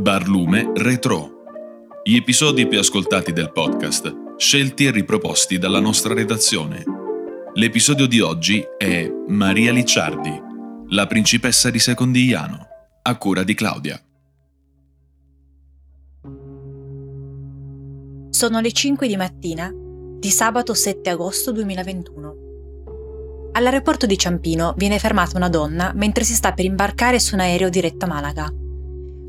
Bar Lume Retro. Gli episodi più ascoltati del podcast, scelti e riproposti dalla nostra redazione. L'episodio di oggi è Maria Licciardi, la principessa di Secondigliano, a cura di Claudia. Sono le 5 di mattina di sabato 7 agosto 2021. All'aeroporto di Ciampino viene fermata una donna mentre si sta per imbarcare su un aereo diretto a Malaga.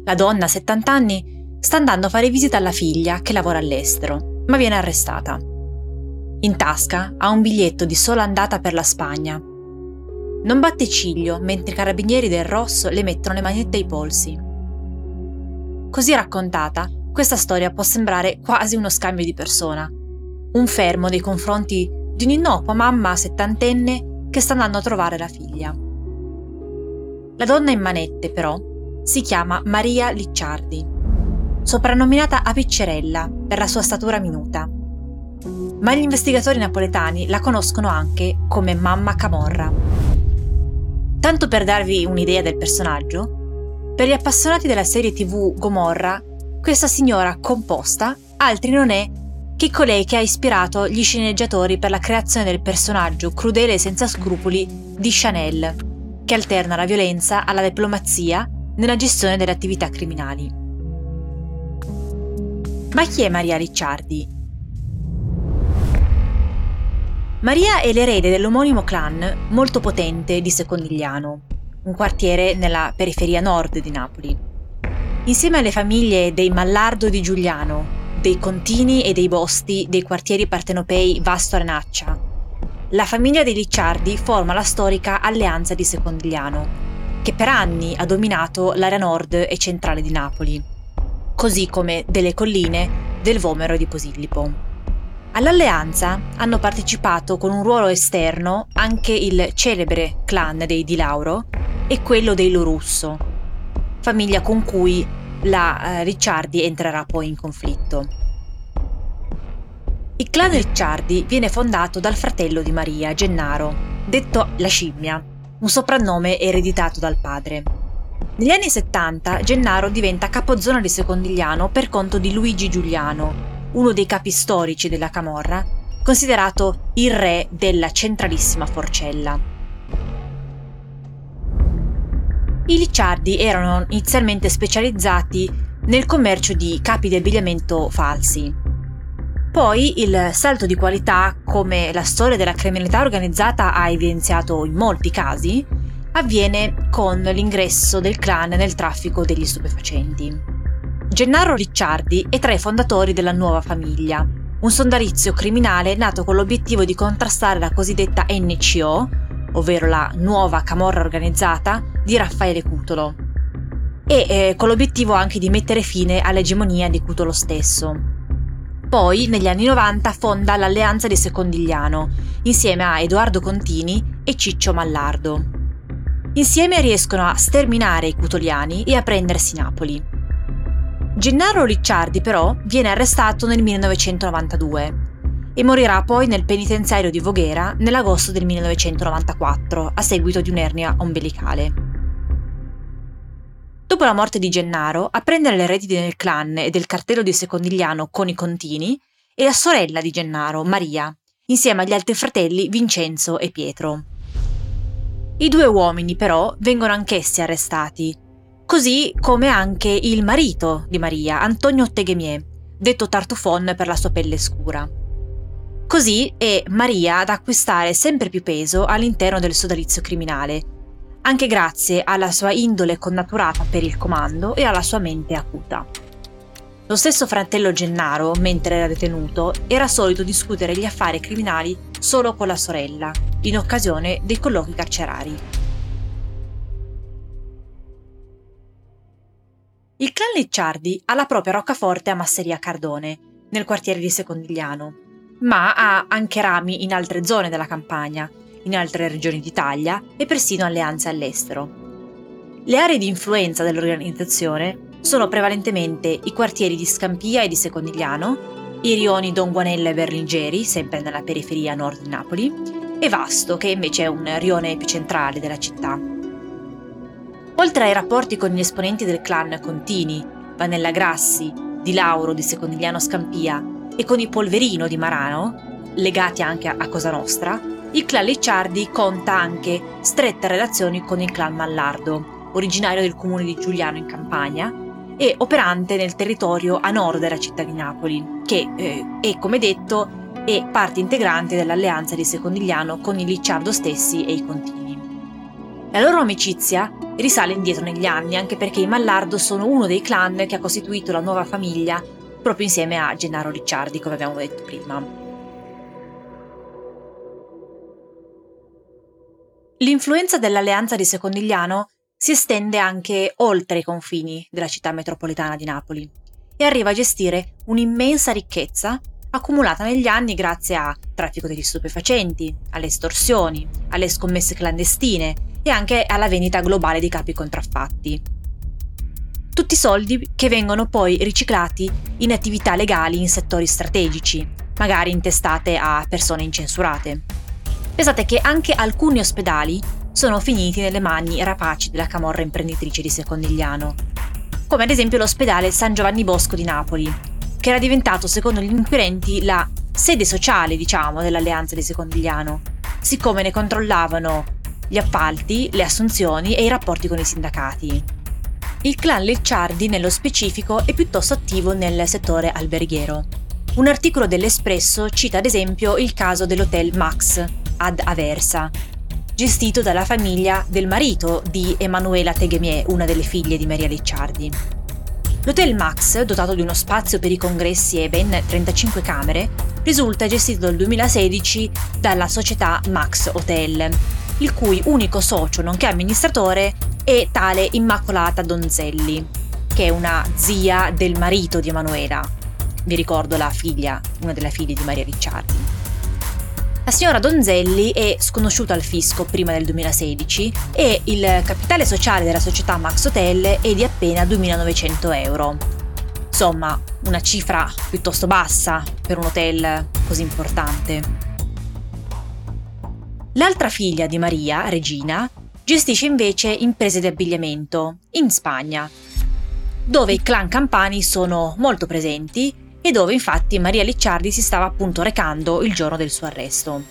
La donna, 70 anni, sta andando a fare visita alla figlia che lavora all'estero, ma viene arrestata. In tasca ha un biglietto di sola andata per la Spagna. Non batte ciglio mentre i carabinieri del Ros le mettono le manette ai polsi. Così raccontata, questa storia può sembrare quasi uno scambio di persona. Un fermo nei confronti di un'innocua mamma settantenne che sta andando a trovare la figlia. La donna in manette, però, si chiama Maria Licciardi, soprannominata Apiccerella per la sua statura minuta. Ma gli investigatori napoletani la conoscono anche come Mamma Camorra. Tanto per darvi un'idea del personaggio, per gli appassionati della serie TV Gomorra, questa signora composta altri non è che colei che ha ispirato gli sceneggiatori per la creazione del personaggio crudele e senza scrupoli di Chanel, che alterna la violenza alla diplomazia nella gestione delle attività criminali. Ma chi è Maria Licciardi? Maria è l'erede dell'omonimo clan molto potente di Secondigliano, un quartiere nella periferia nord di Napoli. Insieme alle famiglie dei Mallardo di Giuliano, dei Contini e dei Bosti dei quartieri partenopei Vasto e Arenaccia, la famiglia dei Licciardi forma la storica alleanza di Secondigliano, che per anni ha dominato l'area nord e centrale di Napoli, così come delle colline, del Vomero e di Posillipo. All'alleanza hanno partecipato con un ruolo esterno anche il celebre clan dei Di Lauro e quello dei Lorusso, famiglia con cui la Ricciardi entrerà poi in conflitto. Il clan Ricciardi viene fondato dal fratello di Maria, Gennaro, detto La Scimmia, un soprannome ereditato dal padre. Negli anni 70 Gennaro diventa capozona di Secondigliano per conto di Luigi Giuliano, uno dei capi storici della Camorra, considerato il re della centralissima forcella. I Licciardi erano inizialmente specializzati nel commercio di capi di abbigliamento falsi. Poi il salto di qualità, come la storia della criminalità organizzata ha evidenziato in molti casi, avviene con l'ingresso del clan nel traffico degli stupefacenti. Gennaro Licciardi è tra i fondatori della Nuova Famiglia, un sodalizio criminale nato con l'obiettivo di contrastare la cosiddetta NCO, ovvero la Nuova Camorra Organizzata, di Raffaele Cutolo, e con l'obiettivo anche di mettere fine all'egemonia di Cutolo stesso. Poi, negli anni 90, fonda l'Alleanza di Secondigliano, insieme a Edoardo Contini e Ciccio Mallardo. Insieme riescono a sterminare i cutoliani e a prendersi Napoli. Gennaro Licciardi, però, viene arrestato nel 1992 e morirà poi nel penitenziario di Voghera nell'agosto del 1994, a seguito di un'ernia ombelicale. Dopo la morte di Gennaro, a prendere le redini del clan e del cartello di Secondigliano con i Contini è la sorella di Gennaro, Maria, insieme agli altri fratelli Vincenzo e Pietro. I due uomini, però, vengono anch'essi arrestati, così come anche il marito di Maria, Antonio Teghemier, detto Tartufon per la sua pelle scura. Così è Maria ad acquistare sempre più peso all'interno del sodalizio criminale, anche grazie alla sua indole connaturata per il comando e alla sua mente acuta. Lo stesso fratello Gennaro, mentre era detenuto, era solito discutere gli affari criminali solo con la sorella, in occasione dei colloqui carcerari. Il clan Licciardi ha la propria roccaforte a Masseria Cardone, nel quartiere di Secondigliano, ma ha anche rami in altre zone della Campania, in altre regioni d'Italia e persino alleanze all'estero. Le aree di influenza dell'organizzazione sono prevalentemente i quartieri di Scampia e di Secondigliano, i rioni Don Guanella e Berlingeri, sempre nella periferia nord di Napoli, e Vasto, che invece è un rione più centrale della città. Oltre ai rapporti con gli esponenti del clan Contini Vanella Grassi, Di Lauro di Secondigliano Scampia e con il Polverino di Marano, legati anche a Cosa Nostra, il clan Licciardi conta anche strette relazioni con il clan Mallardo, originario del comune di Giuliano in Campania e operante nel territorio a nord della città di Napoli, che è, come detto, è parte integrante dell'alleanza di Secondigliano con il Licciardo stessi e i Contini. La loro amicizia risale indietro negli anni, anche perché i Mallardo sono uno dei clan che ha costituito la nuova famiglia proprio insieme a Gennaro Licciardi, come abbiamo detto prima. L'influenza dell'alleanza di Secondigliano si estende anche oltre i confini della città metropolitana di Napoli e arriva a gestire un'immensa ricchezza accumulata negli anni grazie a traffico degli stupefacenti, alle estorsioni, alle scommesse clandestine e anche alla vendita globale di capi contraffatti. Tutti soldi che vengono poi riciclati in attività legali in settori strategici, magari intestate a persone incensurate. Pensate che anche alcuni ospedali sono finiti nelle mani rapaci della camorra imprenditrice di Secondigliano, come ad esempio l'ospedale San Giovanni Bosco di Napoli, che era diventato, secondo gli inquirenti, la sede sociale, diciamo, dell'alleanza di Secondigliano, siccome ne controllavano gli appalti, le assunzioni e i rapporti con i sindacati. Il clan Licciardi, nello specifico, è piuttosto attivo nel settore alberghiero. Un articolo dell'Espresso cita ad esempio il caso dell'hotel Max ad Aversa, gestito dalla famiglia del marito di Emanuela Teghemier, una delle figlie di Maria Licciardi. L'hotel Max, dotato di uno spazio per i congressi e ben 35 camere, risulta gestito dal 2016 dalla società Max Hotel, il cui unico socio nonché amministratore è tale Immacolata Donzelli, che è una zia del marito di Emanuela. Vi ricordo la figlia, una delle figlie di Maria Licciardi. La signora Donzelli è sconosciuta al fisco prima del 2016 e il capitale sociale della società Max Hotel è di appena 2.900 euro. Insomma, una cifra piuttosto bassa per un hotel così importante. L'altra figlia di Maria, Regina, gestisce invece imprese di abbigliamento in Spagna, dove i clan campani sono molto presenti e dove infatti Maria Licciardi si stava appunto recando il giorno del suo arresto.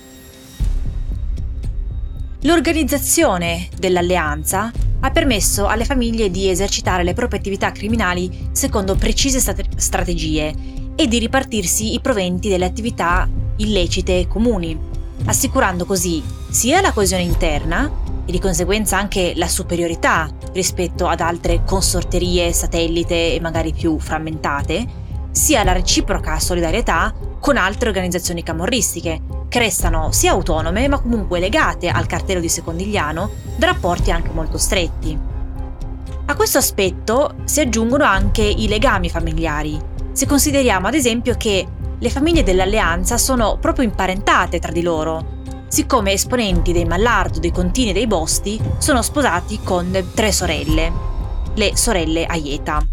L'organizzazione dell'alleanza ha permesso alle famiglie di esercitare le proprie attività criminali secondo precise strategie e di ripartirsi i proventi delle attività illecite comuni, assicurando così sia la coesione interna e di conseguenza anche la superiorità rispetto ad altre consorterie satellite e magari più frammentate, sia la reciproca solidarietà con altre organizzazioni camorristiche, che restano sia autonome ma comunque legate al cartello di Secondigliano da rapporti anche molto stretti. A questo aspetto si aggiungono anche i legami familiari, se consideriamo ad esempio che le famiglie dell'alleanza sono proprio imparentate tra di loro, siccome esponenti dei Mallardo, dei Contini e dei Bosti sono sposati con 3 sorelle, le sorelle Aieta.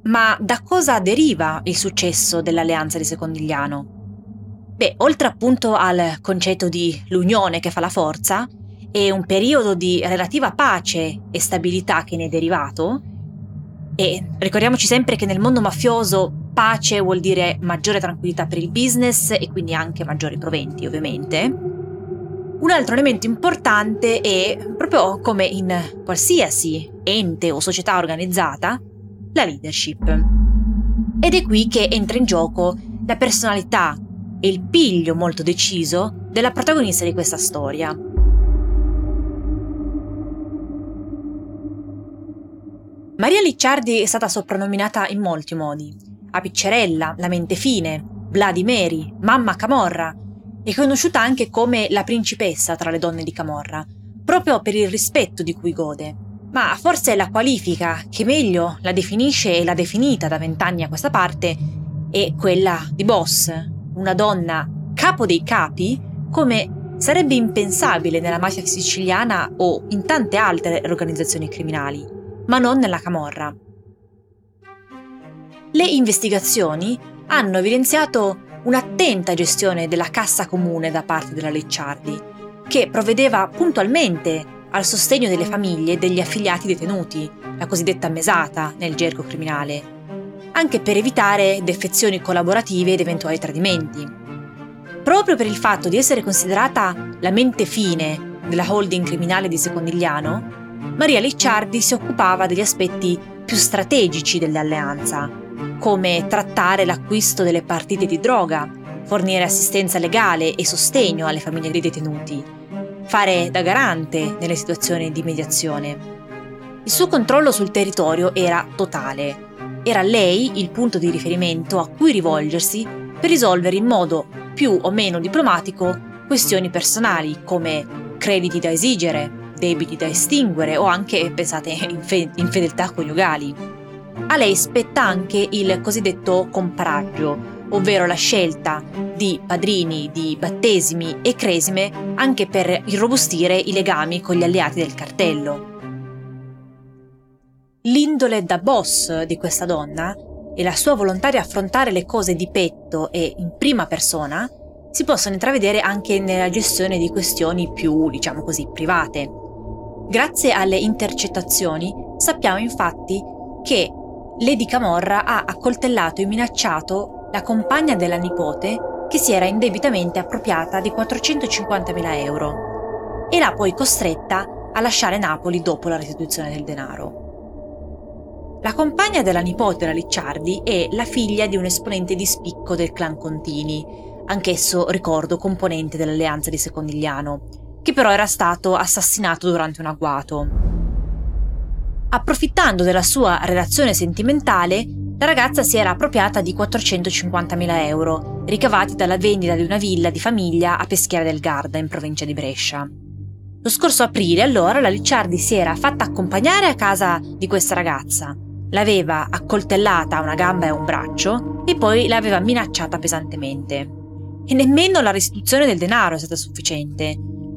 Ma da cosa deriva il successo dell'alleanza di Secondigliano? Beh, oltre appunto al concetto di l'unione che fa la forza e un periodo di relativa pace e stabilità che ne è derivato, e ricordiamoci sempre che nel mondo mafioso pace vuol dire maggiore tranquillità per il business e quindi anche maggiori proventi, ovviamente, un altro elemento importante è, proprio come in qualsiasi ente o società organizzata, la leadership. Ed è qui che entra in gioco la personalità e il piglio molto deciso della protagonista di questa storia. Maria Licciardi è stata soprannominata in molti modi: Apiccerella, la mente fine, Vladimeri, mamma Camorra, e conosciuta anche come la principessa tra le donne di Camorra, proprio per il rispetto di cui gode. Ma forse la qualifica che meglio la definisce e l'ha definita da 20 anni a questa parte è quella di boss, una donna capo dei capi, come sarebbe impensabile nella mafia siciliana o in tante altre organizzazioni criminali, ma non nella camorra. Le investigazioni hanno evidenziato un'attenta gestione della cassa comune da parte della Licciardi, che provvedeva puntualmente al sostegno delle famiglie degli affiliati detenuti, la cosiddetta mesata nel gergo criminale, anche per evitare defezioni collaborative ed eventuali tradimenti. Proprio per il fatto di essere considerata la mente fine della holding criminale di Secondigliano, Maria Licciardi si occupava degli aspetti più strategici dell'alleanza, come trattare l'acquisto delle partite di droga, fornire assistenza legale e sostegno alle famiglie dei detenuti, fare da garante nelle situazioni di mediazione. Il suo controllo sul territorio era totale. Era lei il punto di riferimento a cui rivolgersi per risolvere in modo più o meno diplomatico questioni personali come crediti da esigere, debiti da estinguere o anche, pensate, infedeltà coniugali. A lei spetta anche il cosiddetto comparaggio, ovvero la scelta di padrini di battesimi e cresime anche per irrobustire i legami con gli alleati del cartello. L'indole da boss di questa donna e la sua volontà di affrontare le cose di petto e in prima persona si possono intravedere anche nella gestione di questioni più, diciamo così, private. Grazie alle intercettazioni sappiamo infatti che Lady Camorra ha accoltellato e minacciato la compagna della nipote che si era indebitamente appropriata di 450.000 euro e l'ha poi costretta a lasciare Napoli dopo la restituzione del denaro. La compagna della nipote, la Licciardi, è la figlia di un esponente di spicco del clan Contini, anch'esso, ricordo, componente dell'alleanza di Secondigliano, che però era stato assassinato durante un agguato. Approfittando della sua relazione sentimentale, la ragazza si era appropriata di 450.000 euro, ricavati dalla vendita di una villa di famiglia a Peschiera del Garda, in provincia di Brescia. Lo scorso aprile, allora, la Licciardi si era fatta accompagnare a casa di questa ragazza. L'aveva accoltellata a una gamba e a un braccio e poi l'aveva minacciata pesantemente. E nemmeno la restituzione del denaro è stata sufficiente,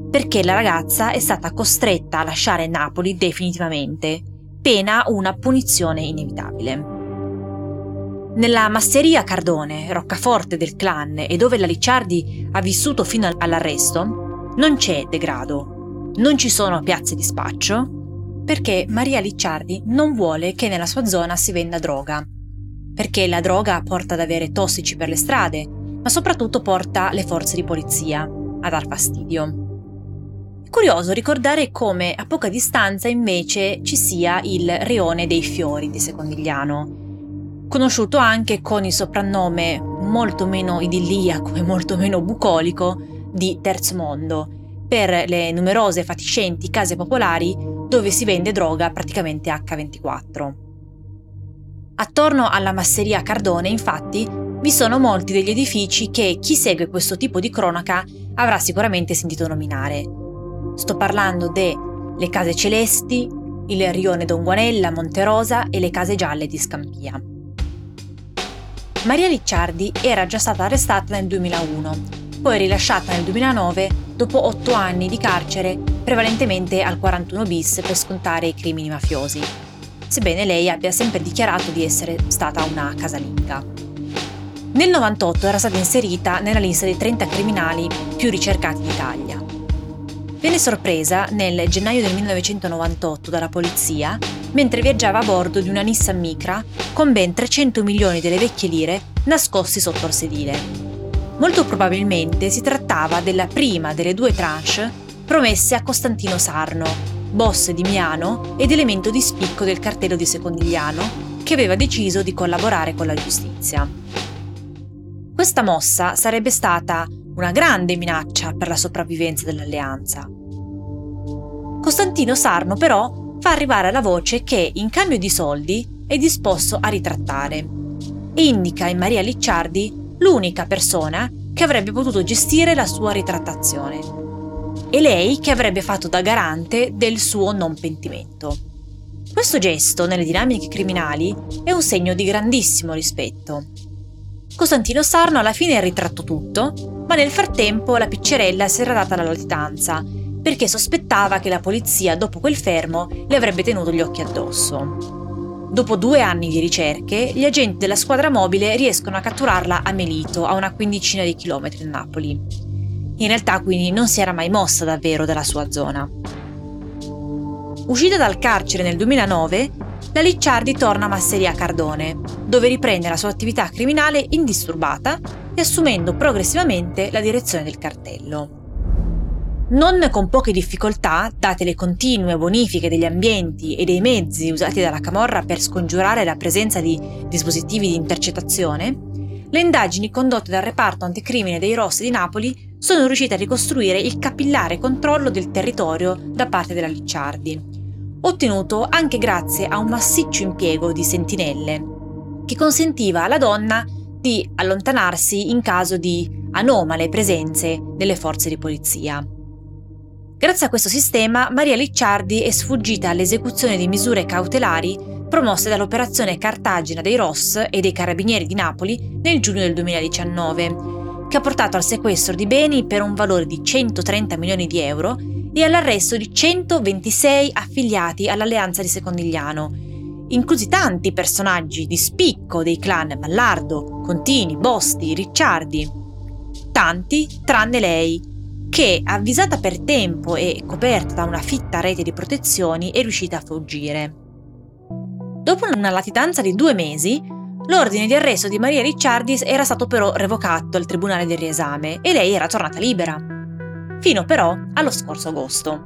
perché la ragazza è stata costretta a lasciare Napoli definitivamente, pena una punizione inevitabile. Nella Masseria Cardone, roccaforte del clan e dove la Licciardi ha vissuto fino all'arresto, non c'è degrado. Non ci sono piazze di spaccio, perché Maria Licciardi non vuole che nella sua zona si venda droga, perché la droga porta ad avere tossici per le strade, ma soprattutto porta le forze di polizia a dar fastidio. È curioso ricordare come a poca distanza invece ci sia il rione dei fiori di Secondigliano, conosciuto anche con il soprannome molto meno idilliaco e molto meno bucolico di Terzo Mondo, per le numerose fatiscenti case popolari dove si vende droga praticamente H24. Attorno alla Masseria Cardone, infatti, vi sono molti degli edifici che chi segue questo tipo di cronaca avrà sicuramente sentito nominare. Sto parlando delle Case Celesti, il rione Don Guanella, Monterosa e le Case Gialle di Scampia. Maria Licciardi era già stata arrestata nel 2001, poi rilasciata nel 2009 dopo 8 anni di carcere, prevalentemente al 41 bis per scontare i crimini mafiosi, sebbene lei abbia sempre dichiarato di essere stata una casalinga. Nel 98 era stata inserita nella lista dei 30 criminali più ricercati d'Italia. Venne sorpresa nel gennaio del 1998 dalla polizia mentre viaggiava a bordo di una Nissan Micra con ben 300 milioni delle vecchie lire nascosti sotto il sedile. Molto probabilmente si trattava della prima delle 2 tranche promesse a Costantino Sarno, boss di Miano ed elemento di spicco del cartello di Secondigliano, che aveva deciso di collaborare con la giustizia. Questa mossa sarebbe stata una grande minaccia per la sopravvivenza dell'alleanza. Costantino Sarno però fa arrivare alla voce che in cambio di soldi è disposto a ritrattare e indica in Maria Licciardi l'unica persona che avrebbe potuto gestire la sua ritrattazione e lei che avrebbe fatto da garante del suo non pentimento. Questo gesto, nelle dinamiche criminali, è un segno di grandissimo rispetto. Costantino Sarno alla fine ha ritratto tutto, ma nel frattempo la Apiccerella si era data la latitanza perché sospettava che la polizia, dopo quel fermo, le avrebbe tenuto gli occhi addosso. Dopo 2 anni di ricerche, gli agenti della squadra mobile riescono a catturarla a Melito, a una 15 chilometri da Napoli. In realtà quindi non si era mai mossa davvero dalla sua zona. Uscita dal carcere nel 2009, la Licciardi torna a Masseria Cardone, dove riprende la sua attività criminale indisturbata e assumendo progressivamente la direzione del cartello. Non con poche difficoltà, date le continue bonifiche degli ambienti e dei mezzi usati dalla camorra per scongiurare la presenza di dispositivi di intercettazione, le indagini condotte dal reparto anticrimine dei Ros di Napoli sono riuscite a ricostruire il capillare controllo del territorio da parte della Licciardi, ottenuto anche grazie a un massiccio impiego di sentinelle, che consentiva alla donna di allontanarsi in caso di anomale presenze delle forze di polizia. Grazie a questo sistema, Maria Licciardi è sfuggita all'esecuzione di misure cautelari promosse dall'operazione Cartagena dei Ros e dei Carabinieri di Napoli nel giugno del 2019, che ha portato al sequestro di beni per un valore di 130 milioni di euro e all'arresto di 126 affiliati all'Alleanza di Secondigliano, inclusi tanti personaggi di spicco dei clan Mallardo, Contini, Bosti, Ricciardi. Tanti tranne lei, che, avvisata per tempo e coperta da una fitta rete di protezioni, è riuscita a fuggire. Dopo una latitanza di 2 mesi, l'ordine di arresto di Maria Licciardi era stato però revocato al tribunale del riesame e lei era tornata libera, fino però allo scorso agosto.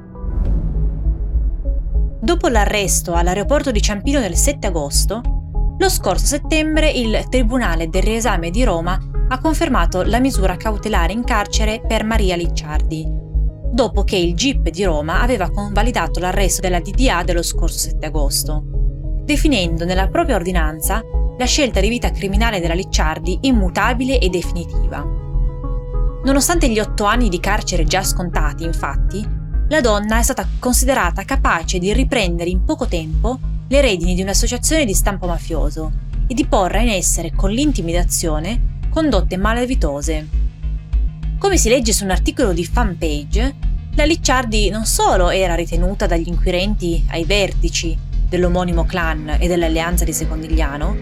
Dopo l'arresto all'aeroporto di Ciampino del 7 agosto, lo scorso settembre il tribunale del riesame di Roma ha confermato la misura cautelare in carcere per Maria Licciardi, dopo che il GIP di Roma aveva convalidato l'arresto della DDA dello scorso 7 agosto, definendo nella propria ordinanza la scelta di vita criminale della Licciardi immutabile e definitiva. Nonostante gli 8 anni di carcere già scontati, infatti, la donna è stata considerata capace di riprendere in poco tempo le redini di un'associazione di stampo mafioso e di porre in essere con l'intimidazione condotte malavitose. Come si legge su un articolo di Fanpage, la Licciardi non solo era ritenuta dagli inquirenti ai vertici dell'omonimo clan e dell'alleanza di Secondigliano,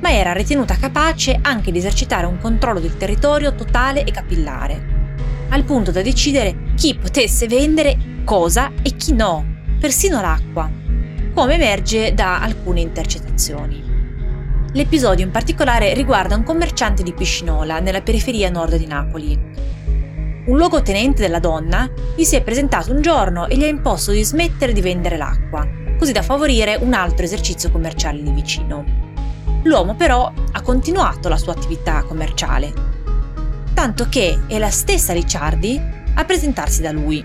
ma era ritenuta capace anche di esercitare un controllo del territorio totale e capillare, al punto da decidere chi potesse vendere cosa e chi no, persino l'acqua, come emerge da alcune intercettazioni. L'episodio in particolare riguarda un commerciante di Piscinola, nella periferia nord di Napoli. Un luogotenente della donna gli si è presentato un giorno e gli ha imposto di smettere di vendere l'acqua, così da favorire un altro esercizio commerciale lì vicino. L'uomo però ha continuato la sua attività commerciale, tanto che è la stessa Licciardi a presentarsi da lui.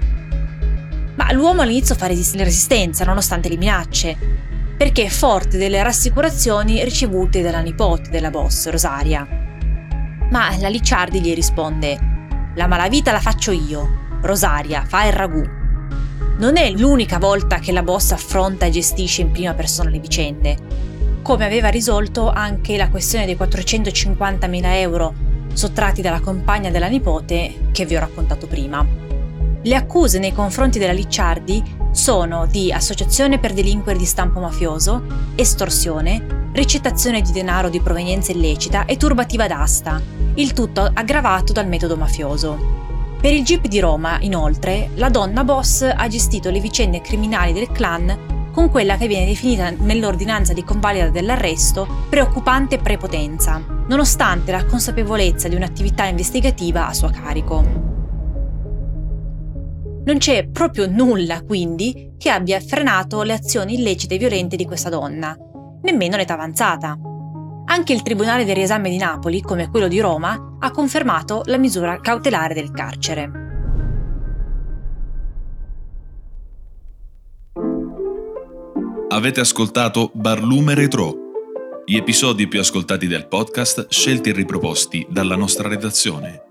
Ma l'uomo all'inizio fa resistenza nonostante le minacce, perché è forte delle rassicurazioni ricevute dalla nipote della boss, Rosaria. Ma la Licciardi gli risponde: «La malavita la faccio io, Rosaria fa il ragù». Non è l'unica volta che la boss affronta e gestisce in prima persona le vicende, come aveva risolto anche la questione dei 450.000 euro sottratti dalla compagna della nipote che vi ho raccontato prima. Le accuse nei confronti della Licciardi sono di associazione per delinquere di stampo mafioso, estorsione, ricettazione di denaro di provenienza illecita e turbativa d'asta, il tutto aggravato dal metodo mafioso. Per il GIP di Roma, inoltre, la donna boss ha gestito le vicende criminali del clan con quella che viene definita nell'ordinanza di convalida dell'arresto preoccupante prepotenza, nonostante la consapevolezza di un'attività investigativa a suo carico. Non c'è proprio nulla, quindi, che abbia frenato le azioni illecite e violente di questa donna, nemmeno l'età avanzata. Anche il Tribunale del Riesame di Napoli, come quello di Roma, ha confermato la misura cautelare del carcere. Avete ascoltato Bar Lume Retro, gli episodi più ascoltati del podcast scelti e riproposti dalla nostra redazione.